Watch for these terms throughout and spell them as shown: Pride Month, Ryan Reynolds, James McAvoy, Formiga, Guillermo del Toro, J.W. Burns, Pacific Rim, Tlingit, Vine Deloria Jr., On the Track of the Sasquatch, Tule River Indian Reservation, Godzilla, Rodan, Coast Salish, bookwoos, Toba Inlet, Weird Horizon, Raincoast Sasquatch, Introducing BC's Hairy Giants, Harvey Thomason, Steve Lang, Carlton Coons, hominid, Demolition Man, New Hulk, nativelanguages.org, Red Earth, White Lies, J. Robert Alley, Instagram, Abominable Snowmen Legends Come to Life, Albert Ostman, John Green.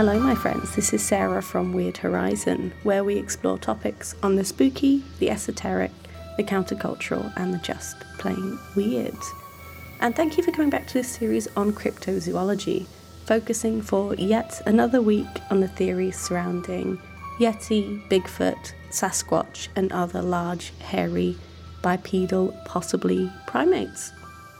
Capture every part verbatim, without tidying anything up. Hello my friends, this is Sarah from Weird Horizon, where we explore topics on the spooky, the esoteric, the countercultural, and the just plain weird. And thank you for coming back to this series on cryptozoology, focusing for yet another week on the theories surrounding Yeti, Bigfoot, Sasquatch, and other large, hairy, bipedal, possibly primates.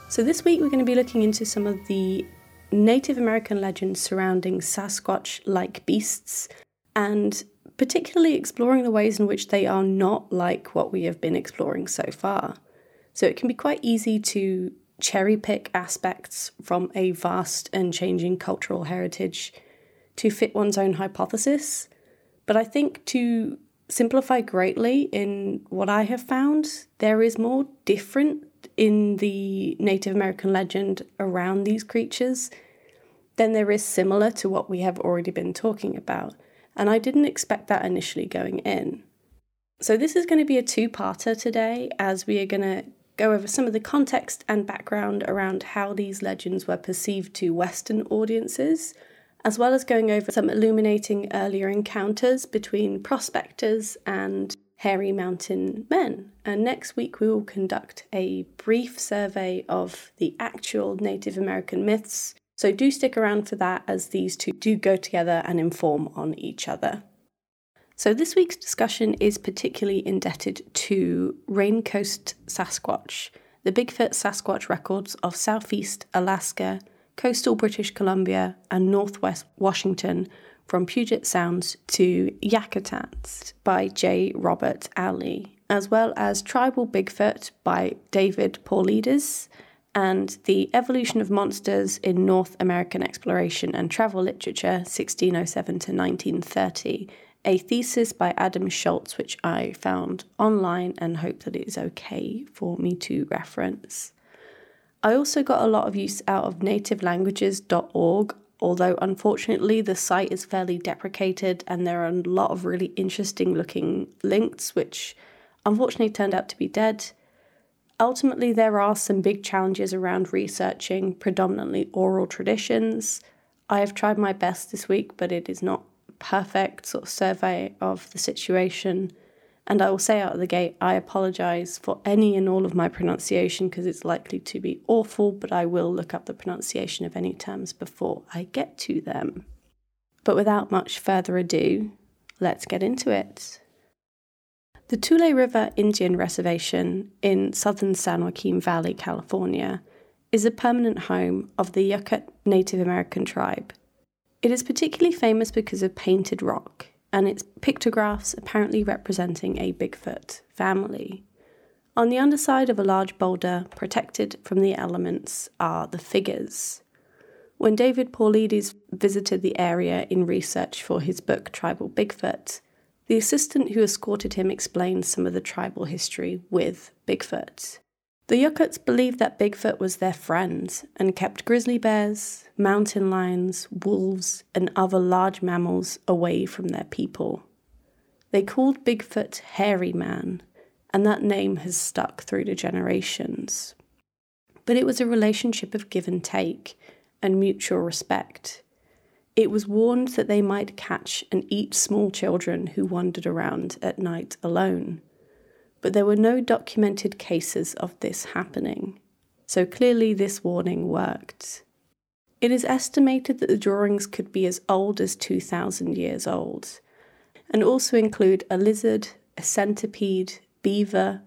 So this week we're going to be looking into some of the Native American legends surrounding Sasquatch-like beasts, and particularly exploring the ways in which they are not like what we have been exploring so far. So it can be quite easy to cherry-pick aspects from a vast and changing cultural heritage to fit one's own hypothesis, but I think to simplify greatly in what I have found, there is more different in the Native American legend around these creatures than there is similar to what we have already been talking about, and I didn't expect that initially going in. So this is going to be a two-parter today, as we are going to go over some of the context and background around how these legends were perceived to Western audiences, as well as going over some illuminating earlier encounters between prospectors and hairy mountain men. And next week we will conduct a brief survey of the actual Native American myths, so do stick around for that, as these two do go together and inform on each other. So this week's discussion is particularly indebted to Raincoast Sasquatch, the Bigfoot Sasquatch records of Southeast Alaska, coastal British Columbia, and Northwest Washington, from Puget Sound to Yakutats by J. Robert Alley, as well as Tribal Bigfoot by David Paulides, and The Evolution of Monsters in North American Exploration and Travel Literature, sixteen oh seven to nineteen thirty, a thesis by Adam Schultz, which I found online and hope that it is okay for me to reference. I also got a lot of use out of native languages dot org, although unfortunately the site is fairly deprecated and there are a lot of really interesting looking links which unfortunately turned out to be dead. Ultimately, there are some big challenges around researching predominantly oral traditions. I have tried my best this week, but it is not a perfect sort of survey of the situation. And I will say out of the gate, I apologise for any and all of my pronunciation, because it's likely to be awful, but I will look up the pronunciation of any terms before I get to them. But without much further ado, let's get into it. The Tule River Indian Reservation in southern San Joaquin Valley, California, is a permanent home of the Yukut Native American tribe. It is particularly famous because of painted rock and its pictographs apparently representing a Bigfoot family. On the underside of a large boulder, protected from the elements, are the figures. When David Paulides visited the area in research for his book Tribal Bigfoot, the assistant who escorted him explained some of the tribal history with Bigfoot. The Yokuts believed that Bigfoot was their friend and kept grizzly bears, mountain lions, wolves, and other large mammals away from their people. They called Bigfoot Hairy Man, and that name has stuck through the generations. But it was a relationship of give and take and mutual respect. It was warned that they might catch and eat small children who wandered around at night alone, but there were no documented cases of this happening, so clearly this warning worked. It is estimated that the drawings could be as old as two thousand years old, and also include a lizard, a centipede, beaver,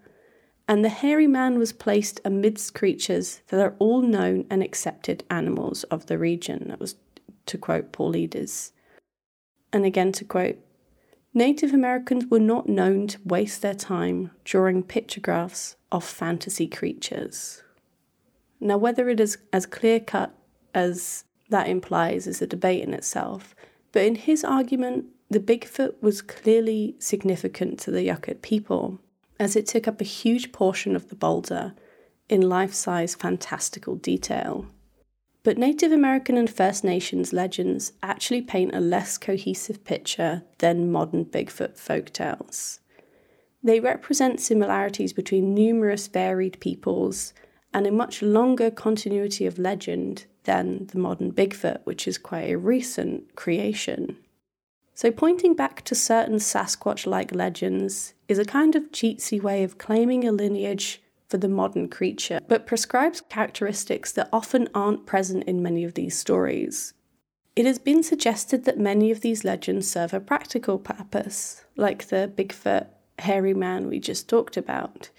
and the hairy man was placed amidst creatures that are all known and accepted animals of the region. That was to quote Paulides. And again to quote, Native Americans were not known to waste their time drawing pictographs of fantasy creatures. Now, whether it is as clear-cut as that implies is a debate in itself, but in his argument, the Bigfoot was clearly significant to the Yukut people, as it took up a huge portion of the boulder in life-size fantastical detail. But Native American and First Nations legends actually paint a less cohesive picture than modern Bigfoot folktales. They represent similarities between numerous varied peoples and a much longer continuity of legend than the modern Bigfoot, which is quite a recent creation. So pointing back to certain Sasquatch-like legends is a kind of cheatsy way of claiming a lineage for the modern creature, but prescribes characteristics that often aren't present in many of these stories. It has been suggested that many of these legends serve a practical purpose, like the Bigfoot hairy man we just talked about,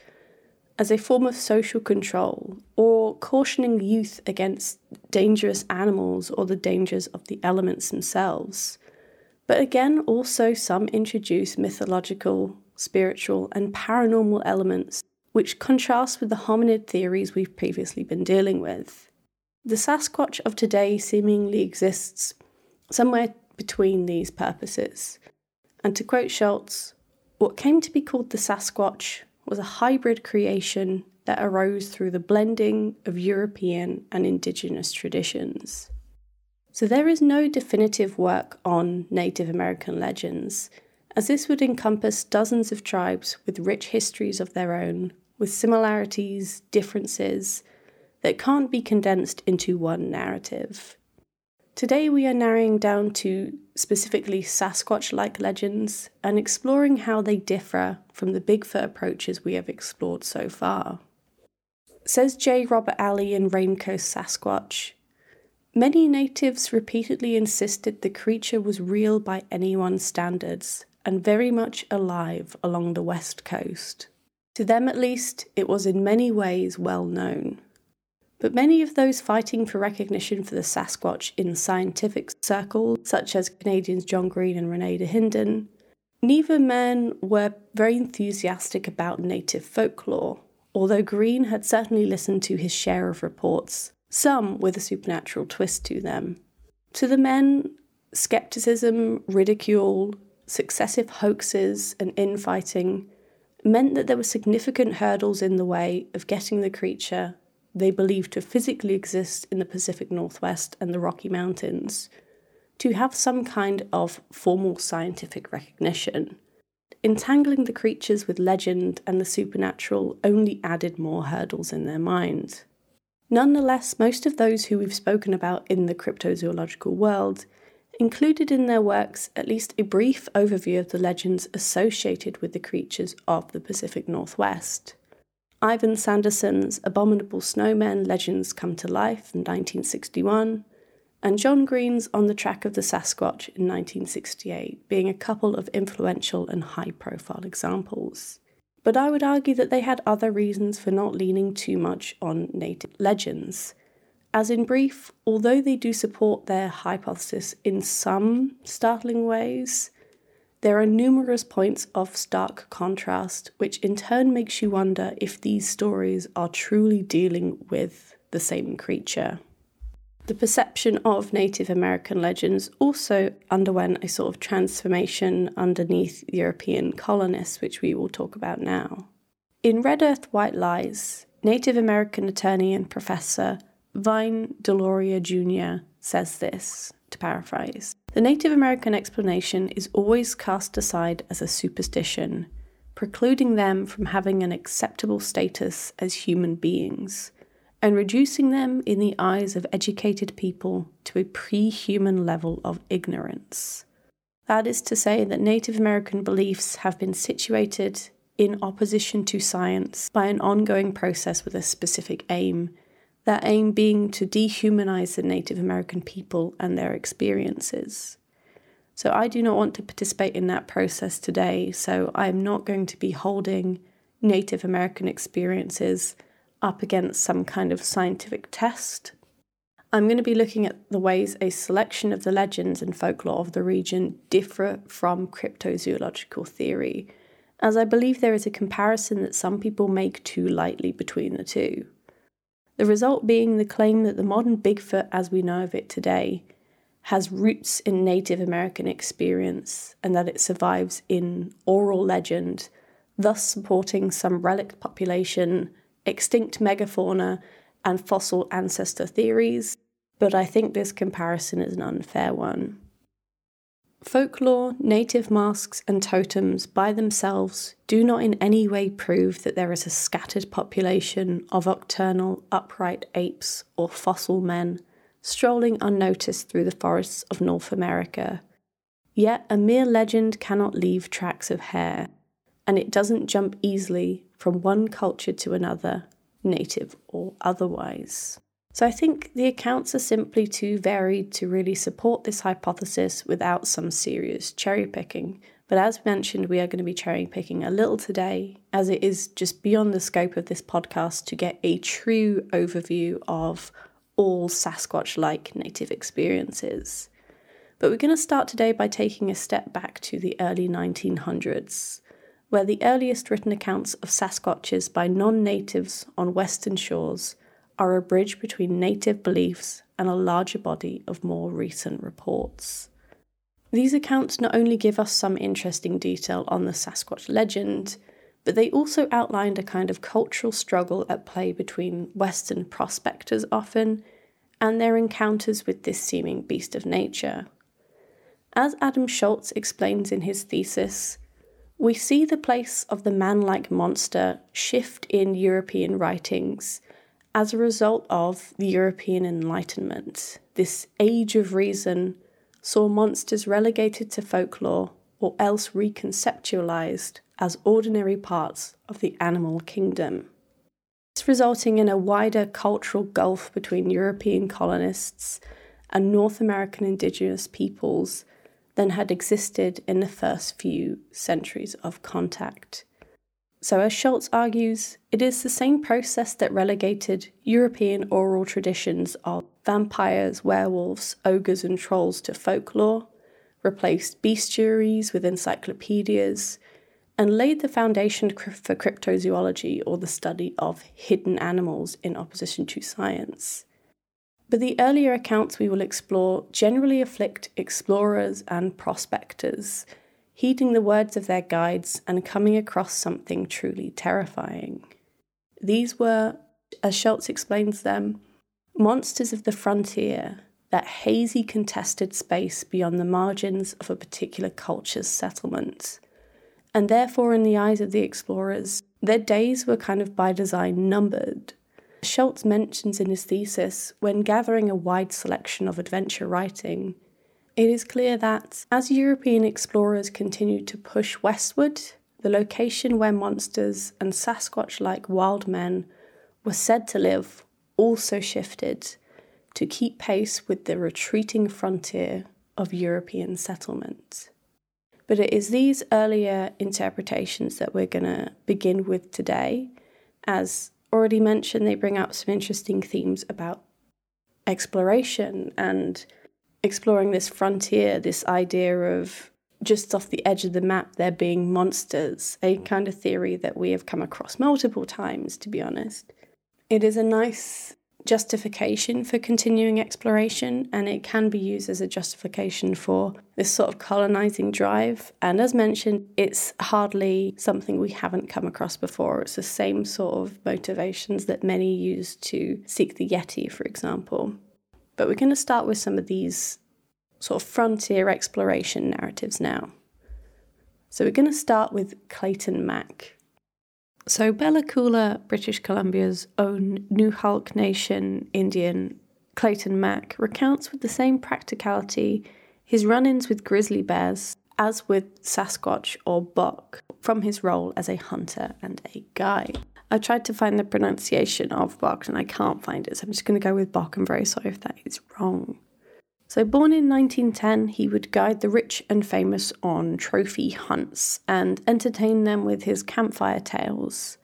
as a form of social control, or cautioning youth against dangerous animals or the dangers of the elements themselves. But again, also some introduce mythological, spiritual, and paranormal elements, which contrasts with the hominid theories we've previously been dealing with. The Sasquatch of today seemingly exists somewhere between these purposes. And to quote Schultz, what came to be called the Sasquatch was a hybrid creation that arose through the blending of European and indigenous traditions. So there is no definitive work on Native American legends, as this would encompass dozens of tribes with rich histories of their own, with similarities, differences, that can't be condensed into one narrative. Today we are narrowing down to specifically Sasquatch-like legends and exploring how they differ from the Bigfoot approaches we have explored so far. Says J. Robert Alley in Raincoast Sasquatch, many natives repeatedly insisted the creature was real by anyone's standards and very much alive along the west coast. To them at least, it was in many ways well known. But many of those fighting for recognition for the Sasquatch in scientific circles, such as Canadians John Green and René Dahinden, neither men were very enthusiastic about native folklore, although Green had certainly listened to his share of reports, some with a supernatural twist to them. To the men, scepticism, ridicule, successive hoaxes and infighting meant that there were significant hurdles in the way of getting the creature they believed to physically exist in the Pacific Northwest and the Rocky Mountains, to have some kind of formal scientific recognition. Entangling the creatures with legend and the supernatural only added more hurdles in their mind. Nonetheless, most of those who we've spoken about in the cryptozoological world included in their works at least a brief overview of the legends associated with the creatures of the Pacific Northwest. Ivan Sanderson's Abominable Snowmen Legends Come to Life in nineteen sixty-one, and John Green's On the Track of the Sasquatch in nineteen sixty-eight, being a couple of influential and high-profile examples. But I would argue that they had other reasons for not leaning too much on native legends. As in brief, although they do support their hypothesis in some startling ways, there are numerous points of stark contrast, which in turn makes you wonder if these stories are truly dealing with the same creature. The perception of Native American legends also underwent a sort of transformation underneath European colonists, which we will talk about now. In Red Earth, White Lies, Native American attorney and professor Vine Deloria Junior says this, to paraphrase. The Native American explanation is always cast aside as a superstition, precluding them from having an acceptable status as human beings, and reducing them in the eyes of educated people to a pre-human level of ignorance. That is to say that Native American beliefs have been situated in opposition to science by an ongoing process with a specific aim, that aim being to dehumanize the Native American people and their experiences. So I do not want to participate in that process today, so I'm not going to be holding Native American experiences up against some kind of scientific test. I'm going to be looking at the ways a selection of the legends and folklore of the region differ from cryptozoological theory, as I believe there is a comparison that some people make too lightly between the two. The result being the claim that the modern Bigfoot as we know of it today has roots in Native American experience and that it survives in oral legend, thus supporting some relic population, extinct megafauna and fossil ancestor theories, but I think this comparison is an unfair one. Folklore, native masks and totems by themselves do not in any way prove that there is a scattered population of nocturnal upright apes or fossil men strolling unnoticed through the forests of North America. Yet a mere legend cannot leave tracks of hair, and it doesn't jump easily from one culture to another, native or otherwise. So I think the accounts are simply too varied to really support this hypothesis without some serious cherry picking. But as mentioned, we are going to be cherry picking a little today, as it is just beyond the scope of this podcast to get a true overview of all Sasquatch-like native experiences. But we're going to start today by taking a step back to the early nineteen hundreds, where the earliest written accounts of Sasquatches by non-natives on Western shores are a bridge between native beliefs and a larger body of more recent reports. These accounts not only give us some interesting detail on the Sasquatch legend, but they also outlined a kind of cultural struggle at play between Western prospectors often and their encounters with this seeming beast of nature. As Adam Schultz explains in his thesis, we see the place of the man-like monster shift in European writings as a result of the European Enlightenment. This age of reason saw monsters relegated to folklore or else reconceptualized as ordinary parts of the animal kingdom. It's resulting in a wider cultural gulf between European colonists and North American indigenous peoples than had existed in the first few centuries of contact. So as Schultz argues, it is the same process that relegated European oral traditions of vampires, werewolves, ogres and trolls to folklore, replaced bestiaries with encyclopedias, and laid the foundation for cryptozoology, or the study of hidden animals, in opposition to science. But the earlier accounts we will explore generally afflict explorers and prospectors, heeding the words of their guides and coming across something truly terrifying. These were, as Schultz explains them, monsters of the frontier, that hazy contested space beyond the margins of a particular culture's settlement. And therefore, in the eyes of the explorers, their days were kind of by design numbered. Schultz mentions in his thesis, when gathering a wide selection of adventure writing, it is clear that, as European explorers continued to push westward, the location where monsters and Sasquatch-like wild men were said to live also shifted to keep pace with the retreating frontier of European settlement. But it is these earlier interpretations that we're going to begin with today. As already mentioned, they bring up some interesting themes about exploration and exploring this frontier, this idea of just off the edge of the map there being monsters, a kind of theory that we have come across multiple times, to be honest. It is a nice justification for continuing exploration, and it can be used as a justification for this sort of colonizing drive. And as mentioned, it's hardly something we haven't come across before. It's the same sort of motivations that many use to seek the Yeti, for example. But we're going to start with some of these sort of frontier exploration narratives now. So we're going to start with Clayton Mack. So Bella Coola, British Columbia's own New Hulk Nation Indian, Clayton Mack, recounts with the same practicality his run-ins with grizzly bears as with Sasquatch or Bok from his role as a hunter and a guide. I tried to find the pronunciation of Bok and I can't find it, so I'm just going to go with Bok. I'm very sorry if that is wrong. So born in nineteen ten, he would guide the rich and famous on trophy hunts and entertain them with his campfire tales.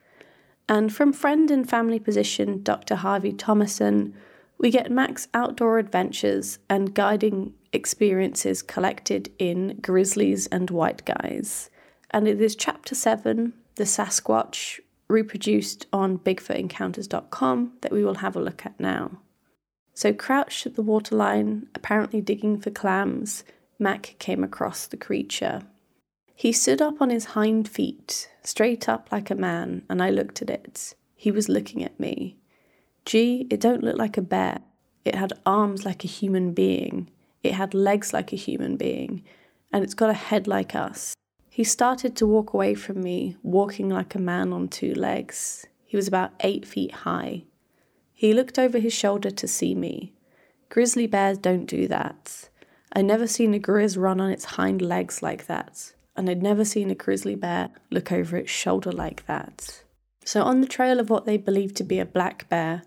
And from friend and family physician Doctor Harvey Thomason, we get Mack's outdoor adventures and guiding experiences collected in Grizzlies and White Guys. And it is Chapter seven, The Sasquatch, reproduced on bigfoot encounters dot com, that we will have a look at now. So crouched at the waterline, apparently digging for clams, Mack came across the creature. He stood up on his hind feet, straight up like a man, and I looked at it. He was looking at me. Gee, it don't look like a bear. It had arms like a human being. It had legs like a human being. And it's got a head like us. He started to walk away from me, walking like a man on two legs. He was about eight feet high. He looked over his shoulder to see me. Grizzly bears don't do that. I'd never seen a grizz run on its hind legs like that, and I'd never seen a grizzly bear look over its shoulder like that. So on the trail of what they believed to be a black bear,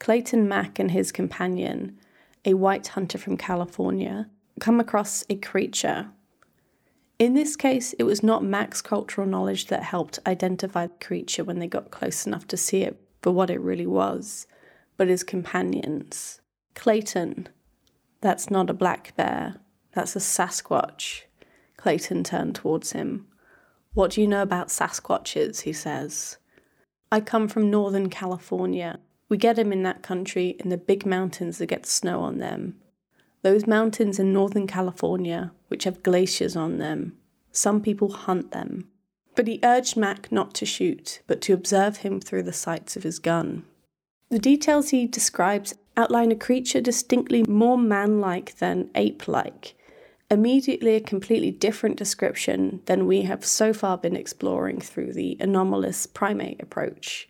Clayton Mack and his companion, a white hunter from California, come across a creature. In this case, it was not Mack's cultural knowledge that helped identify the creature when they got close enough to see it for what it really was, but his companions. Clayton, that's not a black bear, that's a Sasquatch. Clayton turned towards him. What do you know about Sasquatches, he says. I come from Northern California. We get them in that country in the big mountains that get snow on them. Those mountains in Northern California, which have glaciers on them. Some people hunt them. But he urged Mac not to shoot, but to observe him through the sights of his gun. The details he describes outline a creature distinctly more man-like than ape-like. Immediately a completely different description than we have so far been exploring through the anomalous primate approach.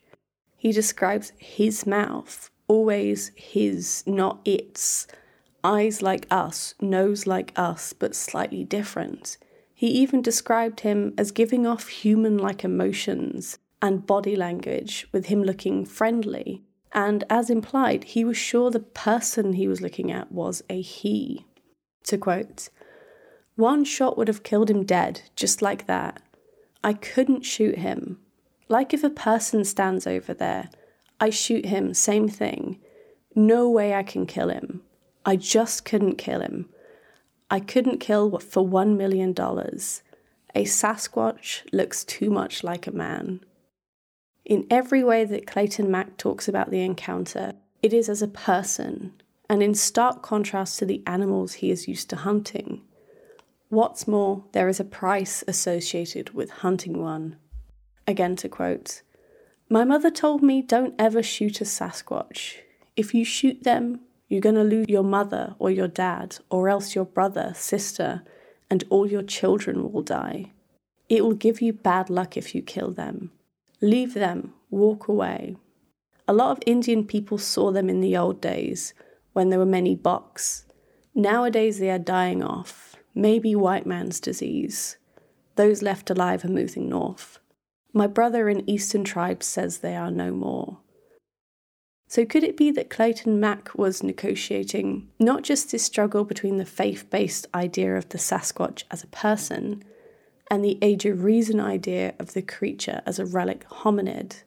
He describes his mouth, always his, not its, eyes like us, nose like us, but slightly different. He even described him as giving off human-like emotions and body language, with him looking friendly. And as implied, he was sure the person he was looking at was a he. To quote, "One shot would have killed him dead, just like that. I couldn't shoot him. Like if a person stands over there, I shoot him, same thing. No way I can kill him. I just couldn't kill him. I couldn't kill for one million dollars. A Sasquatch looks too much like a man." In every way that Clayton Mack talks about the encounter, it is as a person, and in stark contrast to the animals he is used to hunting. What's more, there is a price associated with hunting one. Again to quote, "My mother told me don't ever shoot a Sasquatch. If you shoot them, you're going to lose your mother or your dad, or else your brother, sister, and all your children will die. It will give you bad luck if you kill them. Leave them, walk away. A lot of Indian people saw them in the old days, when there were many bucks. Nowadays they are dying off, maybe white man's disease. Those left alive are moving north. My brother in Eastern Tribes says they are no more." So could it be that Clayton Mack was negotiating not just this struggle between the faith-based idea of the Sasquatch as a person and the age of reason idea of the creature as a relic hominid,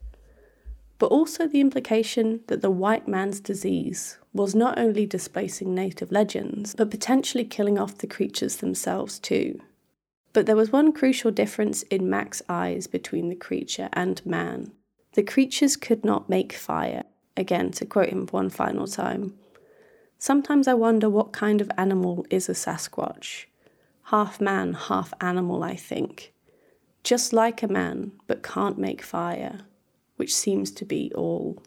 but also the implication that the white man's disease was not only displacing native legends, but potentially killing off the creatures themselves too. But there was one crucial difference in Mack's eyes between the creature and man. The creatures could not make fire. Again, to quote him one final time, "Sometimes I wonder what kind of animal is a Sasquatch. Half man, half animal, I think. Just like a man, but can't make fire, which seems to be all."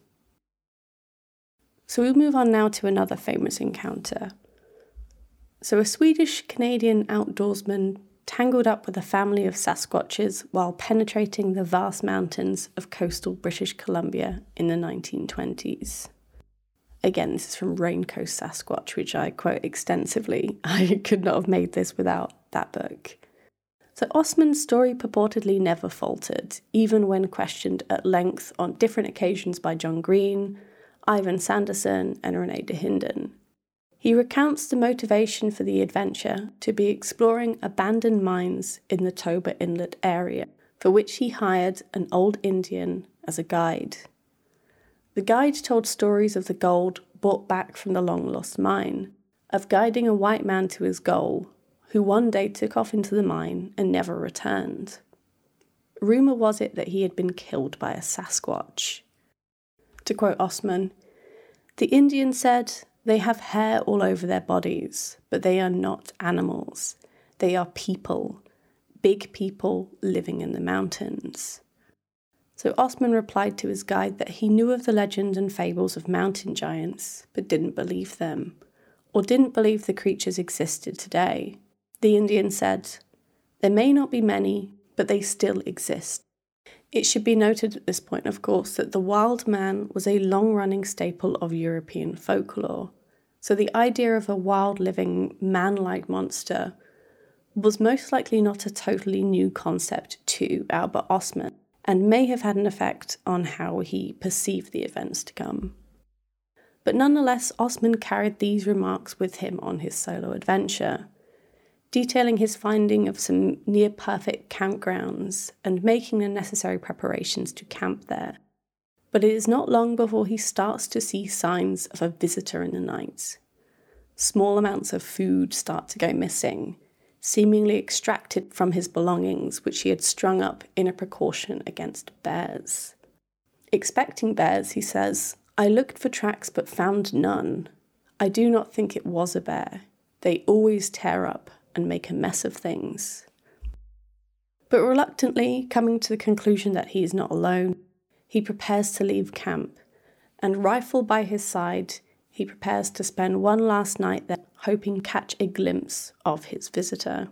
So we'll move on now to another famous encounter. So a Swedish-Canadian outdoorsman tangled up with a family of Sasquatches while penetrating the vast mountains of coastal British Columbia in the nineteen twenties. Again, this is from Raincoast Sasquatch, which I quote extensively. I could not have made this without that book. So Ostman's story purportedly never faltered, even when questioned at length on different occasions by John Green, Ivan Sanderson, and René Dahinden. He recounts the motivation for the adventure to be exploring abandoned mines in the Toba Inlet area, for which he hired an old Indian as a guide. The guide told stories of the gold brought back from the long-lost mine, of guiding a white man to his goal, who one day took off into the mine and never returned. Rumour was it that he had been killed by a Sasquatch. To quote Ostman, "The Indian said, 'They have hair all over their bodies, but they are not animals. They are people, big people living in the mountains.'" So Ostman replied to his guide that he knew of the legend and fables of mountain giants, but didn't believe them, or didn't believe the creatures existed today. The Indian said, "There may not be many, but they still exist." It should be noted at this point, of course, that the wild man was a long-running staple of European folklore, So the idea of a wild living man-like monster was most likely not a totally new concept to Albert Ostman, and may have had an effect on how he perceived the events to come. But nonetheless, Ostman carried these remarks with him on his solo adventure, detailing his finding of some near-perfect campgrounds and making the necessary preparations to camp there. But it is not long before he starts to see signs of a visitor in the night. Small amounts of food start to go missing, seemingly extracted from his belongings, which he had strung up in a precaution against bears. Expecting bears, he says, "I looked for tracks but found none. I do not think it was a bear. They always tear up and make a mess of things." But reluctantly, coming to the conclusion that he is not alone, he prepares to leave camp, and rifle by his side, he prepares to spend one last night there, hoping catch a glimpse of his visitor.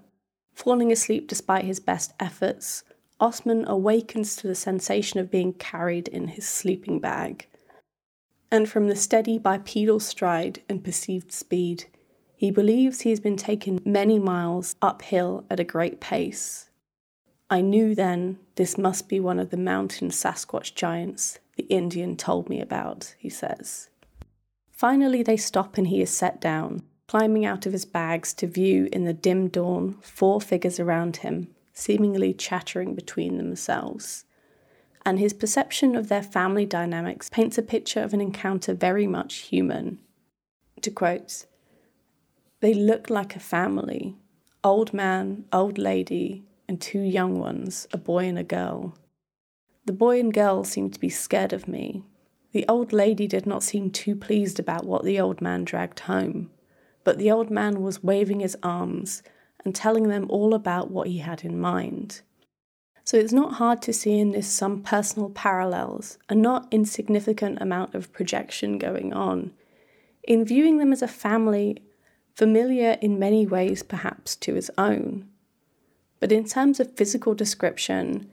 Falling asleep despite his best efforts, Ostman awakens to the sensation of being carried in his sleeping bag. And from the steady bipedal stride and perceived speed, he believes he has been taken many miles uphill at a great pace. "I knew then this must be one of the mountain Sasquatch giants the Indian told me about," he says. Finally they stop and he is set down, climbing out of his bags to view in the dim dawn four figures around him, seemingly chattering between themselves. And his perception of their family dynamics paints a picture of an encounter very much human. To quote, "They looked like a family, old man, old lady, and two young ones, a boy and a girl. The boy and girl seemed to be scared of me. The old lady did not seem too pleased about what the old man dragged home, but the old man was waving his arms and telling them all about what he had in mind." So it's not hard to see in this some personal parallels, a not insignificant amount of projection going on, in viewing them as a family, familiar in many ways perhaps to his own. But in terms of physical description,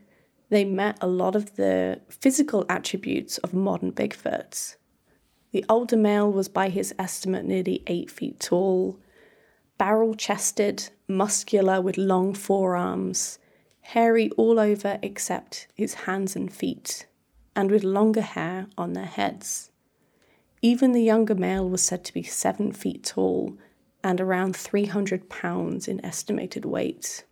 they met a lot of the physical attributes of modern Bigfoots. The older male was by his estimate nearly eight feet tall, barrel-chested, muscular with long forearms, hairy all over except his hands and feet, and with longer hair on their heads. Even the younger male was said to be seven feet tall and around three hundred pounds in estimated weight.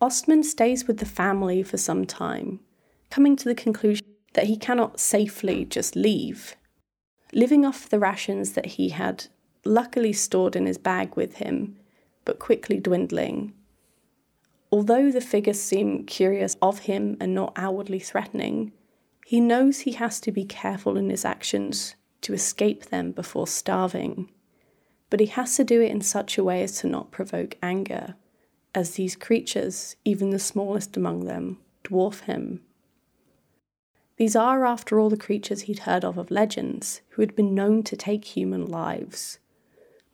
Ostman stays with the family for some time, coming to the conclusion that he cannot safely just leave. Living off the rations that he had luckily stored in his bag with him, but quickly dwindling. Although the figures seem curious of him and not outwardly threatening, he knows he has to be careful in his actions to escape them before starving. But he has to do it in such a way as to not provoke anger, as these creatures, even the smallest among them, dwarf him. These are, after all, the creatures he'd heard of of legends, who had been known to take human lives.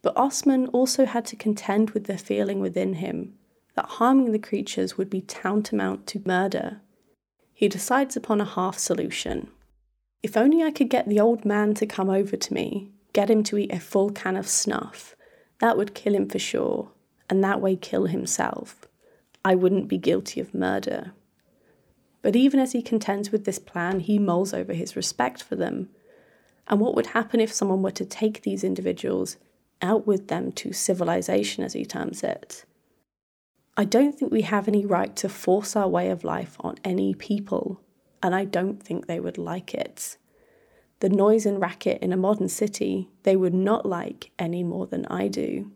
But Ostman also had to contend with the feeling within him that harming the creatures would be tantamount to murder. He decides upon a half solution. "If only I could get the old man to come over to me, get him to eat a full can of snuff, that would kill him for sure, and that way kill himself. I wouldn't be guilty of murder." But even as he contends with this plan, he mulls over his respect for them, and what would happen if someone were to take these individuals out with them to civilization, as he terms it. "I don't think we have any right to force our way of life on any people, and I don't think they would like it. The noise and racket in a modern city, they would not like any more than I do."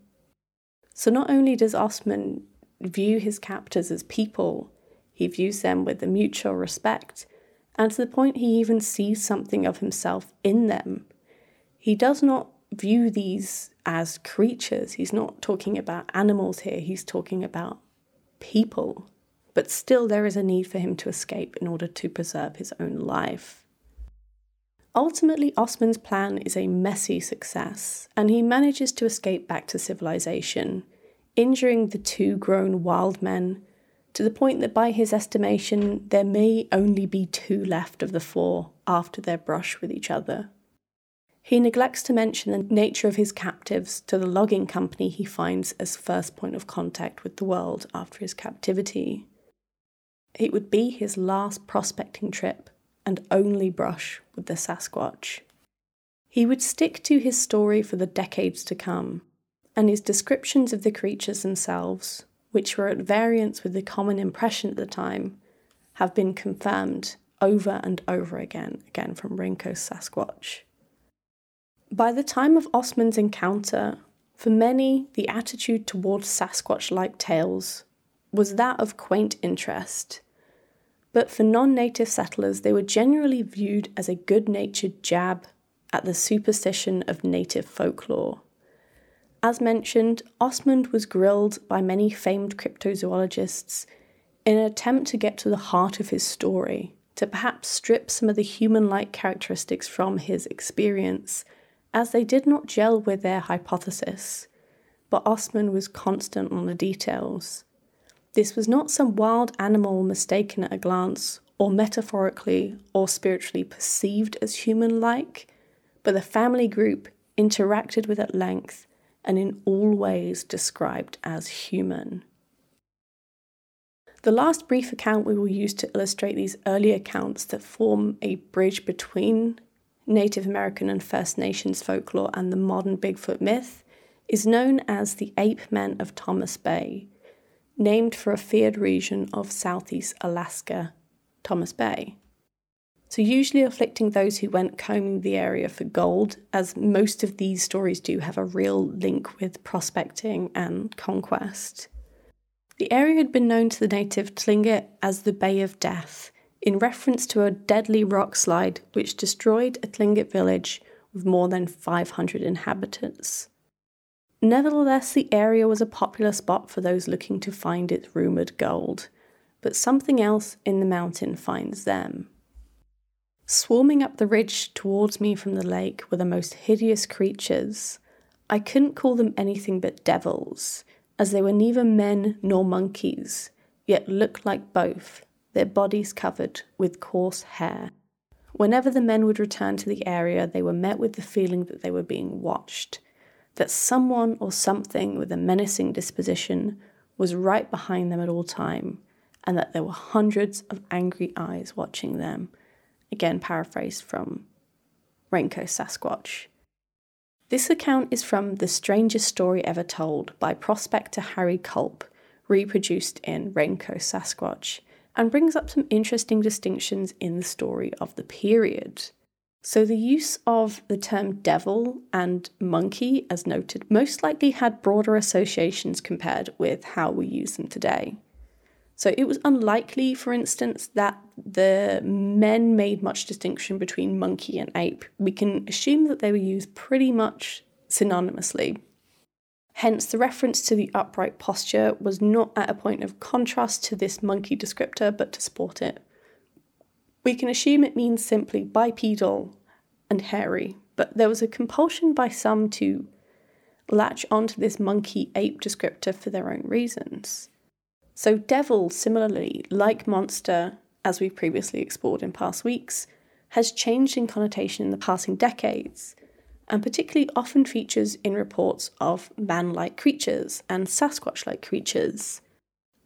So not only does Ostman view his captors as people, he views them with a mutual respect, and to the point he even sees something of himself in them. He does not view these as creatures. He's not talking about animals here, he's talking about people. But still there is a need for him to escape in order to preserve his own life. Ultimately, Ostman's plan is a messy success, and he manages to escape back to civilization, injuring the two grown wild men, to the point that by his estimation, there may only be two left of the four after their brush with each other. He neglects to mention the nature of his captives to the logging company he finds as first point of contact with the world after his captivity. It would be his last prospecting trip and only brush with the Sasquatch. He would stick to his story for the decades to come, and his descriptions of the creatures themselves, which were at variance with the common impression at the time, have been confirmed over and over again, again from Raincoast Sasquatch. By the time of Ostman's encounter, for many, the attitude towards Sasquatch-like tales was that of quaint interest, but for non-native settlers they were generally viewed as a good-natured jab at the superstition of native folklore. As mentioned, Ostman was grilled by many famed cryptozoologists in an attempt to get to the heart of his story, to perhaps strip some of the human-like characteristics from his experience, as they did not gel with their hypothesis. But Ostman was constant on the details. This was not some wild animal mistaken at a glance, or metaphorically or spiritually perceived as human-like, but the family group interacted with at length and in all ways described as human. The last brief account we will use to illustrate these early accounts that form a bridge between Native American and First Nations folklore and the modern Bigfoot myth is known as the Ape Men of Thomas Bay, named for a feared region of southeast Alaska, Thomas Bay. So usually afflicting those who went combing the area for gold, as most of these stories do have a real link with prospecting and conquest. The area had been known to the native Tlingit as the Bay of Death, in reference to a deadly rock slide which destroyed a Tlingit village with more than five hundred inhabitants. Nevertheless, the area was a popular spot for those looking to find its rumoured gold, but something else in the mountain finds them. Swarming up the ridge towards me from the lake were the most hideous creatures. I couldn't call them anything but devils, as they were neither men nor monkeys, yet looked like both, their bodies covered with coarse hair. Whenever the men would return to the area, they were met with the feeling that they were being watched, that someone or something with a menacing disposition was right behind them at all time, and that there were hundreds of angry eyes watching them. Again, paraphrased from Raincoast Sasquatch. This account is from The Strangest Story Ever Told by prospector Harry Culp, reproduced in Raincoast Sasquatch, and brings up some interesting distinctions in the story of the period. So the use of the term devil and monkey, as noted, most likely had broader associations compared with how we use them today. So it was unlikely, for instance, that the men made much distinction between monkey and ape. We can assume that they were used pretty much synonymously. Hence, the reference to the upright posture was not at a point of contrast to this monkey descriptor, but to support it. We can assume it means simply bipedal and hairy, but there was a compulsion by some to latch onto this monkey-ape descriptor for their own reasons. So devil, similarly, like monster, as we've previously explored in past weeks, has changed in connotation in the passing decades, and particularly often features in reports of man-like creatures and Sasquatch-like creatures.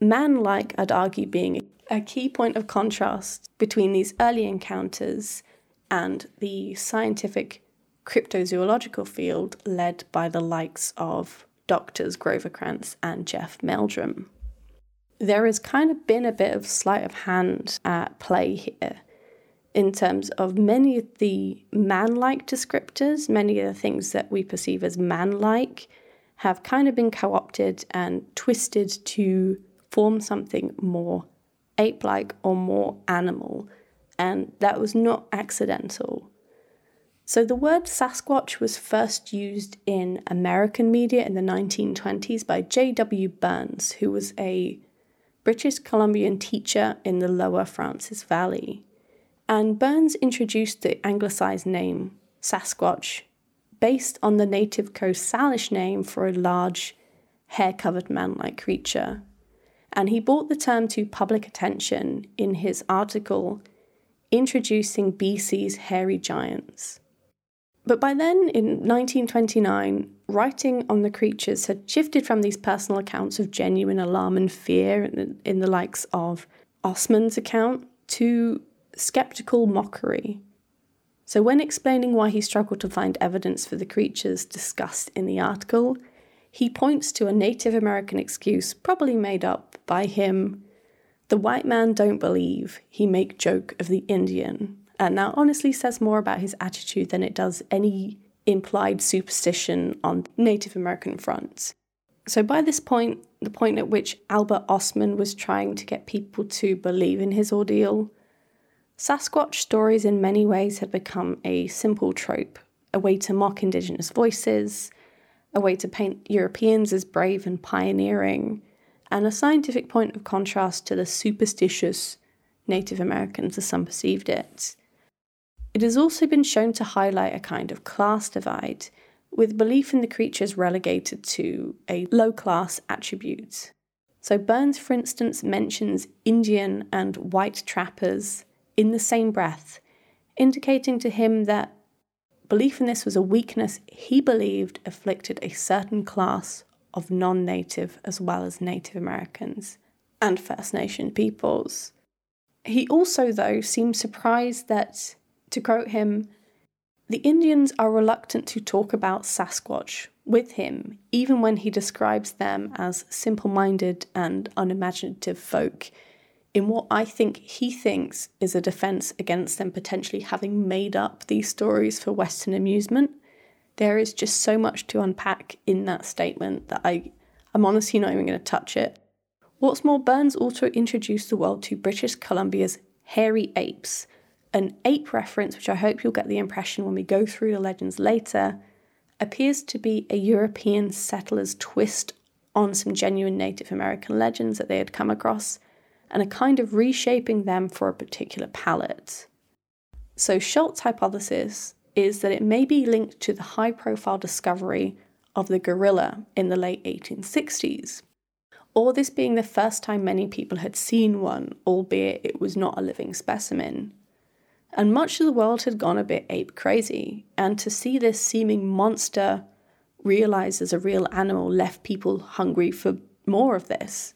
Man-like, I'd argue, being a key point of contrast between these early encounters and the scientific cryptozoological field led by the likes of Doctors Grover Krantz and Jeff Meldrum. There has kind of been a bit of sleight of hand at play here, in terms of many of the man-like descriptors, many of the things that we perceive as man-like have kind of been co-opted and twisted to form something more ape-like or more animal, and that was not accidental. So the word Sasquatch was first used in American media in the nineteen twenties by J W Burns, who was a British Columbian teacher in the lower Francis Valley. And Burns introduced the anglicised name, Sasquatch, based on the native Coast Salish name for a large, hair-covered man-like creature. And he brought the term to public attention in his article, Introducing B C's Hairy Giants. But by then, in nineteen twenty-nine, writing on the creatures had shifted from these personal accounts of genuine alarm and fear in the, in the likes of Ostman's account to sceptical mockery. So when explaining why he struggled to find evidence for the creatures discussed in the article, he points to a Native American excuse probably made up by him: the white man don't believe, he make joke of the Indian. And that honestly says more about his attitude than it does any implied superstition on Native American fronts. So by this point, the point at which Albert Ostman was trying to get people to believe in his ordeal, Sasquatch stories in many ways had become a simple trope, a way to mock indigenous voices, a way to paint Europeans as brave and pioneering, and a scientific point of contrast to the superstitious Native Americans as some perceived it. It has also been shown to highlight a kind of class divide, with belief in the creatures relegated to a low-class attribute. So Burns, for instance, mentions Indian and white trappers in the same breath, indicating to him that belief in this was a weakness he believed afflicted a certain class of non-native as well as Native Americans and First Nation peoples. He also, though, seemed surprised that, to quote him, the Indians are reluctant to talk about Sasquatch with him, even when he describes them as simple-minded and unimaginative folk, in what I think he thinks is a defence against them potentially having made up these stories for Western amusement. There is just so much to unpack in that statement that I, I'm honestly not even going to touch it. What's more, Burns also introduced the world to British Columbia's hairy apes, an ape reference which I hope you'll get the impression when we go through the legends later, appears to be a European settler's twist on some genuine Native American legends that they had come across, and a kind of reshaping them for a particular palette. So Schultz's hypothesis is that it may be linked to the high-profile discovery of the gorilla in the late eighteen sixties, or this being the first time many people had seen one, albeit it was not a living specimen. And much of the world had gone a bit ape crazy, and to see this seeming monster realised as a real animal left people hungry for more of this.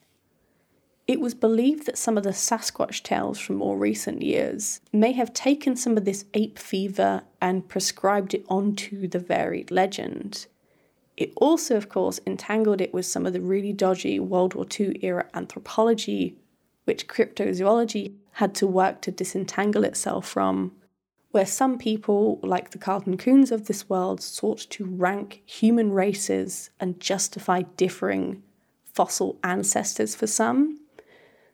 It was believed that some of the Sasquatch tales from more recent years may have taken some of this ape fever and prescribed it onto the varied legend. It also, of course, entangled it with some of the really dodgy World War Two-era anthropology, which cryptozoology had to work to disentangle itself from, where some people, like the Carlton Coons of this world, sought to rank human races and justify differing fossil ancestors for some.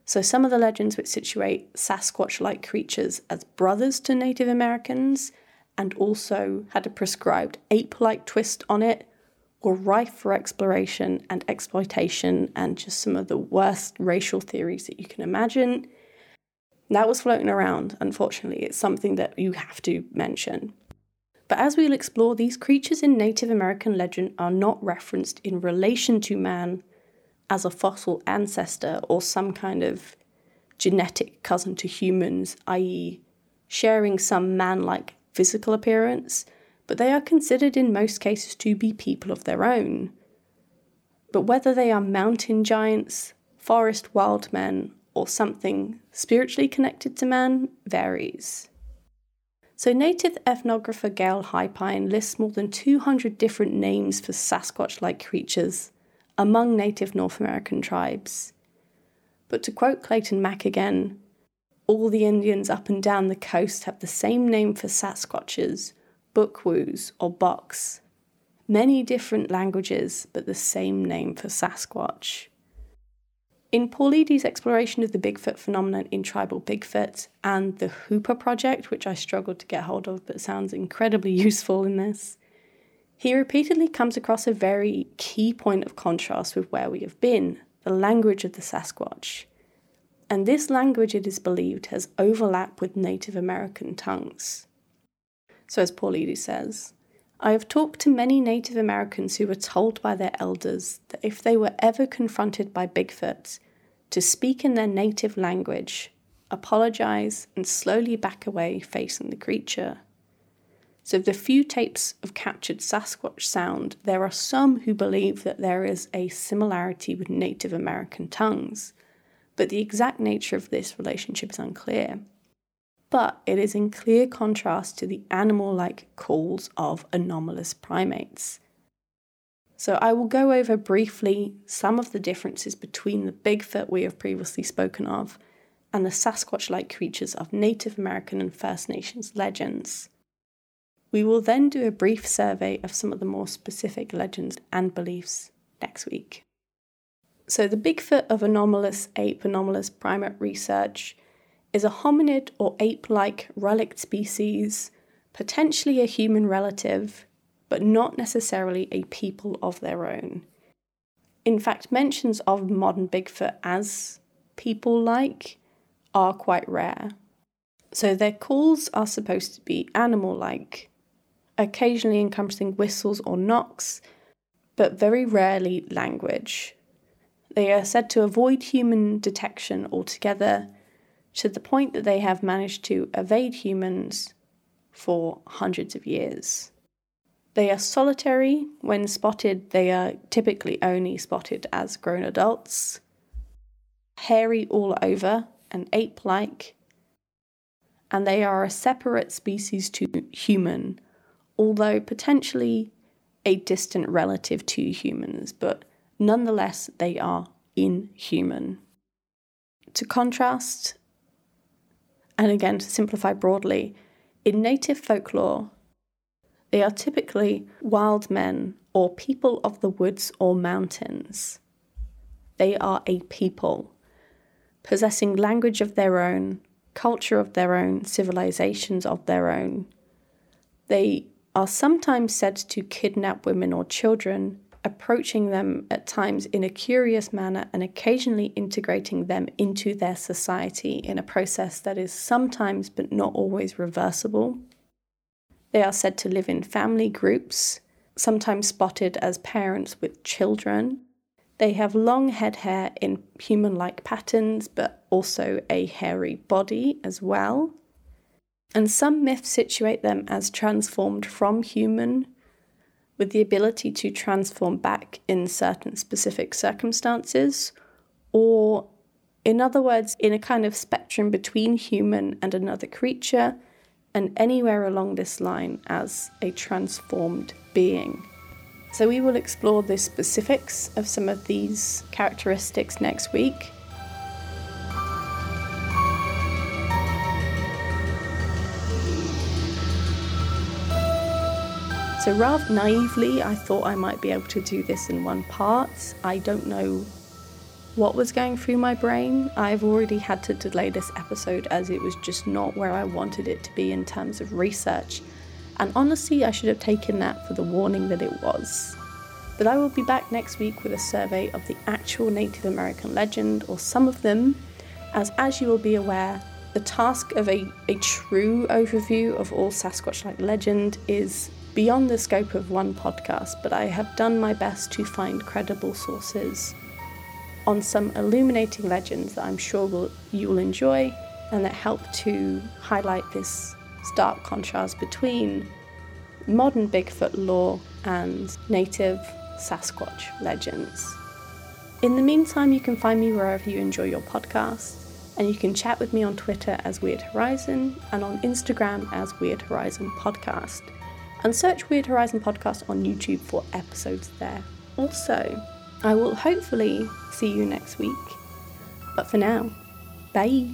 So some of the legends which situate Sasquatch-like creatures as brothers to Native Americans, and also had a prescribed ape-like twist on it, were rife for exploration and exploitation and just some of the worst racial theories that you can imagine. That was floating around, unfortunately. It's something that you have to mention. But as we'll explore, these creatures in Native American legend are not referenced in relation to man as a fossil ancestor or some kind of genetic cousin to humans, that is sharing some man-like physical appearance, but they are considered in most cases to be people of their own. But whether they are mountain giants, forest wild men, or something spiritually connected to man varies. So native ethnographer Gail Hypine lists more than two hundred different names for Sasquatch-like creatures among native North American tribes. But to quote Clayton Mack again, all the Indians up and down the coast have the same name for Sasquatches, bookwoos or boks. Many different languages, but the same name for Sasquatch. In Paulides' exploration of the Bigfoot phenomenon in Tribal Bigfoot and the Hooper Project, which I struggled to get hold of but sounds incredibly useful in this, he repeatedly comes across a very key point of contrast with where we have been, the language of the Sasquatch. And this language, it is believed, has overlap with Native American tongues. So as Paulides says, I have talked to many Native Americans who were told by their elders that if they were ever confronted by Bigfoot, to speak in their native language, apologize, and slowly back away facing the creature. So of the few tapes of captured Sasquatch sound, there are some who believe that there is a similarity with Native American tongues, but the exact nature of this relationship is unclear. But it is in clear contrast to the animal-like calls of anomalous primates. So I will go over briefly some of the differences between the Bigfoot we have previously spoken of and the Sasquatch-like creatures of Native American and First Nations legends. We will then do a brief survey of some of the more specific legends and beliefs next week. So the Bigfoot of anomalous ape, anomalous primate research is a hominid or ape-like relict species, potentially a human relative, but not necessarily a people of their own. In fact, mentions of modern Bigfoot as people-like are quite rare. So their calls are supposed to be animal-like, occasionally encompassing whistles or knocks, but very rarely language. They are said to avoid human detection altogether, to the point that they have managed to evade humans for hundreds of years. They are solitary. When spotted, they are typically only spotted as grown adults, hairy all over and ape-like, and they are a separate species to human, although potentially a distant relative to humans, but nonetheless they are inhuman. To contrast, and again to simplify broadly, in native folklore, they are typically wild men or people of the woods or mountains. They are a people, possessing language of their own, culture of their own, civilizations of their own. They are sometimes said to kidnap women or children, approaching them at times in a curious manner and occasionally integrating them into their society in a process that is sometimes but not always reversible. They are said to live in family groups, sometimes spotted as parents with children. They have long head hair in human-like patterns, but also a hairy body as well. And some myths situate them as transformed from human, with the ability to transform back in certain specific circumstances, or, in other words, in a kind of spectrum between human and another creature, and anywhere along this line as a transformed being. So we will explore the specifics of some of these characteristics next week. So rather naively, I thought I might be able to do this in one part. I don't know what was going through my brain. I've already had to delay this episode as it was just not where I wanted it to be in terms of research. And honestly, I should have taken that for the warning that it was. But I will be back next week with a survey of the actual Native American legend, or some of them, as as you will be aware, the task of a, a true overview of all Sasquatch-like legend is beyond the scope of one podcast, but I have done my best to find credible sources on some illuminating legends that I'm sure will, you'll enjoy and that help to highlight this stark contrast between modern Bigfoot lore and native Sasquatch legends. In the meantime, you can find me wherever you enjoy your podcast, and you can chat with me on Twitter as Weird Horizon and on Instagram as Weird Horizon Podcast, and search Weird Horizon Podcast on YouTube for episodes there. Also, I will hopefully see you next week, but for now, bye!